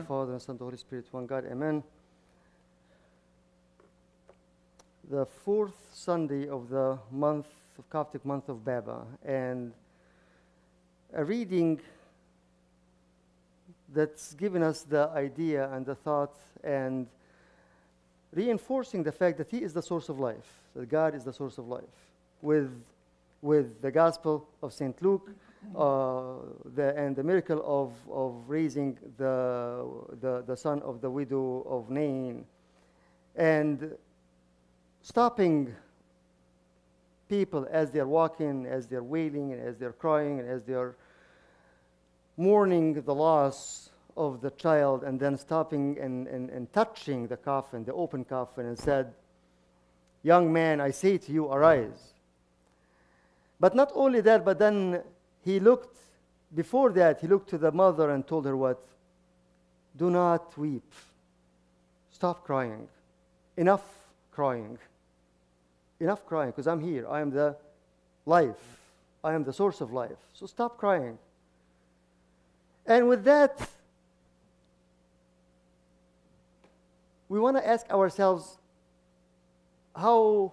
the Father, and Son, and the Holy Spirit, one God. Amen. The fourth Sunday of the month, of Catholic month of Baba, and a reading that's given us the idea and the thought and reinforcing the fact that He is the source of life, that God is the source of life, with the Gospel of St. Luke and the miracle of raising the son of the widow of Nain, and stopping people as they're walking, as they're wailing, and as they're crying, and as they're mourning the loss of the child, and then stopping and touching the coffin, the open coffin, and said, "Young man, I say to you, arise." But not only that, but then he looked, before that, he looked to the mother and told her what? "Do not weep. Stop crying. Enough crying. Enough crying, because I'm here. I am the life. I am the source of life. So stop crying." And with that, we want to ask ourselves, how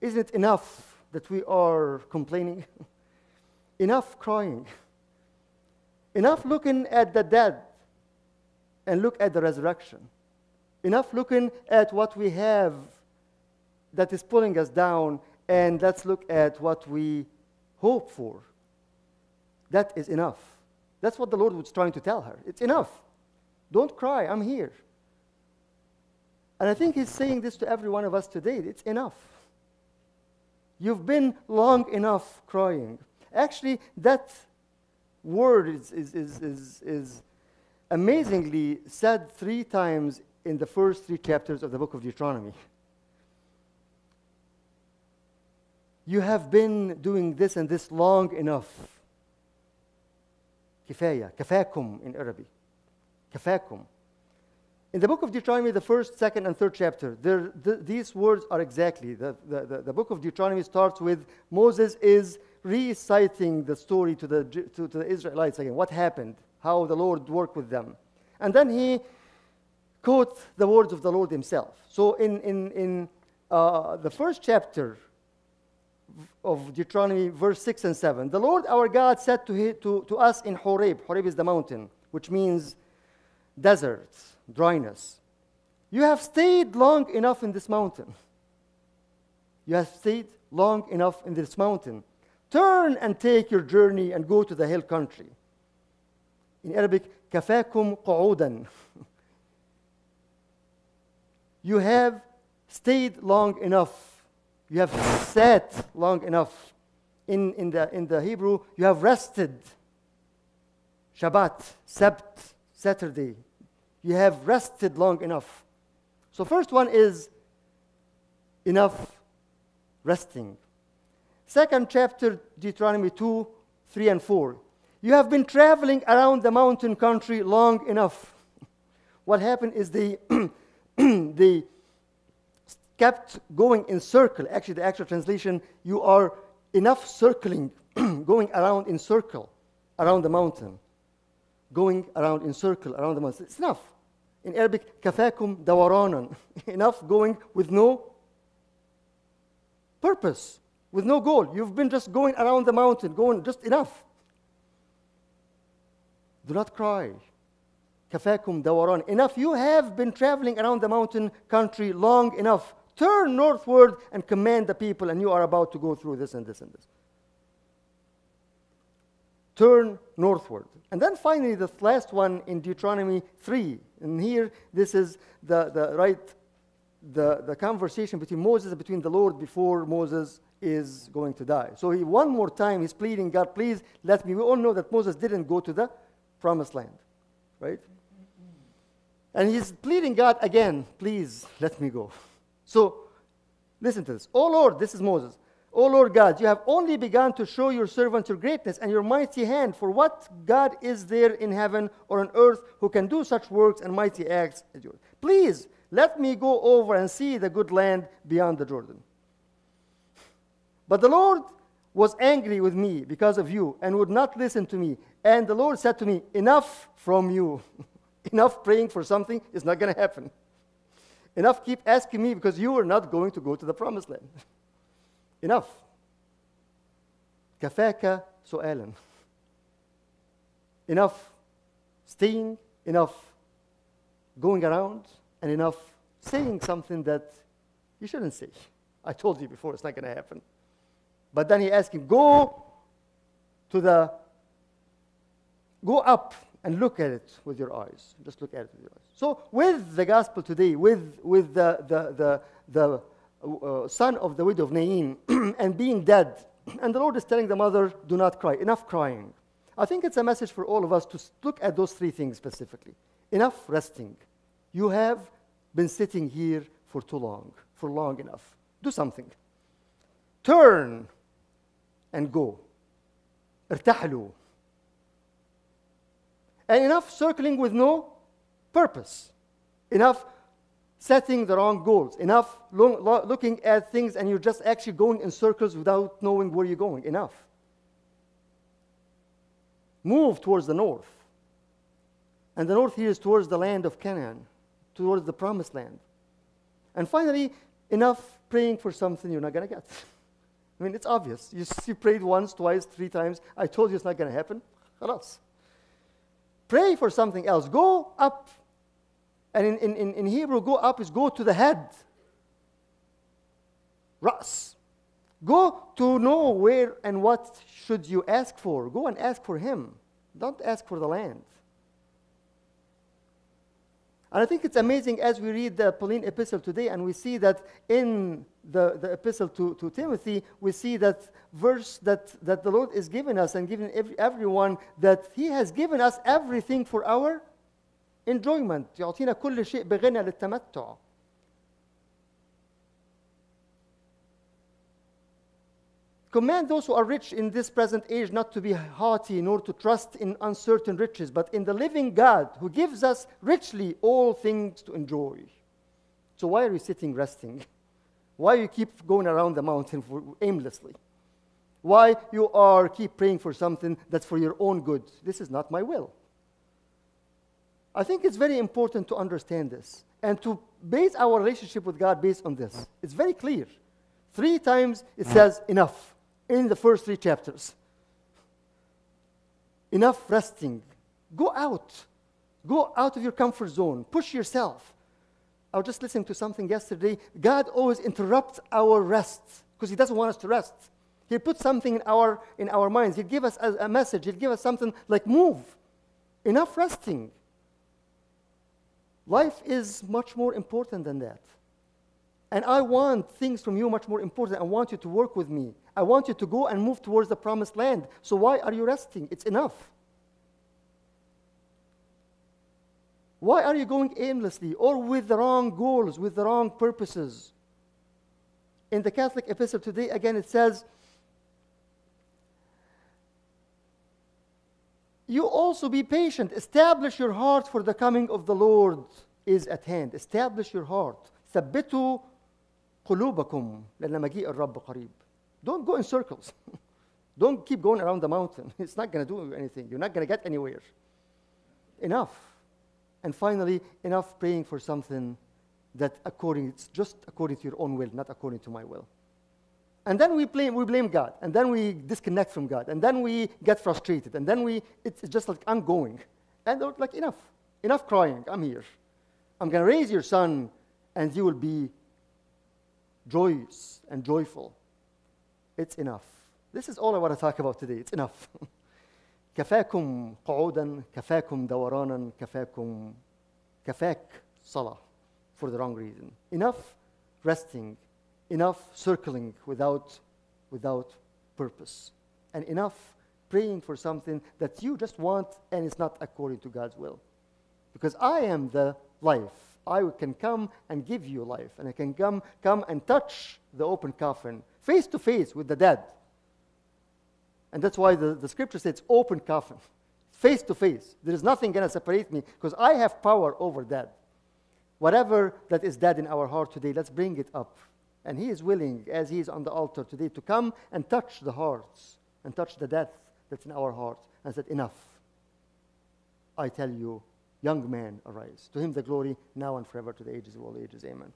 is it enough that we are complaining? Enough crying. Enough looking at the dead and look at the resurrection. Enough looking at what we have that is pulling us down, and let's look at what we hope for. That is enough. That's what the Lord was trying to tell her. It's enough. Don't cry. I'm here. And I think He's saying this to every one of us today. It's enough. You've been long enough crying. Actually, that word is amazingly said 3 times in the first 3 chapters of the book of Deuteronomy. You have been doing this and this long enough. Kifaya, kafakum in Arabic. Kafakum. In the book of Deuteronomy, the 1st, 2nd, and 3rd chapter, these words are exactly. The book of Deuteronomy starts with Moses is reciting the story to the Israelites again. What happened? How the Lord worked with them. And then he quotes the words of the Lord Himself. So in the 1st chapter of Deuteronomy, verse 6 and 7, the Lord our God said to us in Horeb. Horeb is the mountain, which means desert, dryness. You have stayed long enough in this mountain. You have stayed long enough in this mountain. Turn and take your journey and go to the hill country. In Arabic, kafakum qu'udan. You have stayed long enough. You have sat long enough. In the Hebrew, you have rested. Shabbat, Sabt, Saturday. You have rested long enough. So first one is enough resting. 2nd chapter, Deuteronomy 2, 3, and 4. You have been traveling around the mountain country long enough. What happened is they kept going in circle. Actually, the actual translation, you are enough circling, going around in circle, around the mountain. Going around in circle, around the mountain. It's enough. In Arabic, kafakum dawaranan. Enough going with no purpose, with no goal. You've been just going around the mountain, going just enough. Do not cry. Kafakum dawaran. Enough. You have been traveling around the mountain country long enough. Turn northward and command the people, and you are about to go through this and this and this. Turn northward. And then finally, the last one in Deuteronomy 3. And here, this is the conversation between Moses and between the Lord before Moses is going to die. So he, one more time, he's pleading, God, please let me. We all know that Moses didn't go to the promised land, right? And he's pleading, God, again, please let me go. So listen to this. Oh, Lord, this is Moses. O Lord God, you have only begun to show your servant your greatness and your mighty hand, for what God is there in heaven or on earth who can do such works and mighty acts as yours? Please, let me go over and see the good land beyond the Jordan. But the Lord was angry with me because of you and would not listen to me. And the Lord said to me, enough from you. Enough praying for something is not going to happen. Enough keep asking me because you are not going to go to the promised land. Enough. Kafaka su'alan. Enough staying, enough going around, and enough saying something that you shouldn't say. I told you before, it's not going to happen. But then he asked him, go up and look at it with your eyes. Just look at it with your eyes. So with the gospel today, with the son of the widow of Nain and being dead, and the Lord is telling the mother, do not cry. Enough crying. I think it's a message for all of us to look at those three things specifically. Enough resting. You have been sitting here for too long, for long enough. Do something. Turn and go. Irtahalu. And enough circling with no purpose. Enough setting the wrong goals. Enough looking at things and you're just actually going in circles without knowing where you're going. Enough. Move towards the north. And the north here is towards the land of Canaan, towards the promised land. And finally, enough praying for something you're not going to get. I mean, it's obvious. You prayed once, twice, three times. I told you it's not going to happen. Khalas. Pray for something else. Go up. And in Hebrew, go up is go to the head. Ras. Go to know where and what should you ask for. Go and ask for him. Don't ask for the land. And I think it's amazing as we read the Pauline epistle today and we see that in the epistle to Timothy, we see that verse that the Lord is giving us and giving everyone, that he has given us everything for our enjoyment. يعطينا كل شيء بغنى للتمتع. Command those who are rich in this present age not to be haughty, nor to trust in uncertain riches, but in the living God who gives us richly all things to enjoy. So why are you sitting resting? Why you keep going around the mountain aimlessly? Why you are keep praying for something that's for your own good? This is not my will. I think it's very important to understand this and to base our relationship with God based on this. It's very clear. 3 times it says enough. In the first 3 chapters. Enough resting. Go out. Go out of your comfort zone. Push yourself. I was just listening to something yesterday. God always interrupts our rest because he doesn't want us to rest. He puts something in our minds. He'll give us a message. He'll give us something like move. Enough resting. Life is much more important than that. And I want things from you much more important. I want you to work with me. I want you to go and move towards the promised land. So why are you resting? It's enough. Why are you going aimlessly or with the wrong goals, with the wrong purposes? In the Catholic epistle today, again, it says, you also be patient. Establish your heart, for the coming of the Lord is at hand. Establish your heart. ثبتوا قلوبكم لأن مجيء الرب قريب. Don't go in circles. Don't keep going around the mountain. It's not going to do anything. You're not going to get anywhere. Enough. And finally, enough praying for something that it's just according to your own will, not according to my will. And then we blame God. And then we disconnect from God. And then we get frustrated. And then it's just like I'm going. And like enough. Enough crying. I'm here. I'm going to raise your son. And you will be joyous and joyful. It's enough. This is all I want to talk about today. It's enough. كفاكم قعودا كفاكم دورانا كفاكم كفاك صلاة for the wrong reason. Enough resting. Enough circling without purpose. And enough praying for something that you just want and it's not according to God's will. Because I am the life. I can come and give you life, and I can come and touch the open coffin, face to face with the dead. And that's why the scripture says open coffin, face to face. There is nothing going to separate me because I have power over death. Whatever that is dead in our heart today, let's bring it up. And he is willing, as he is on the altar today, to come and touch the hearts and touch the death that's in our hearts, and said, enough. I tell you, young man, arise. To him the glory, now and forever, to the ages of all ages. Amen.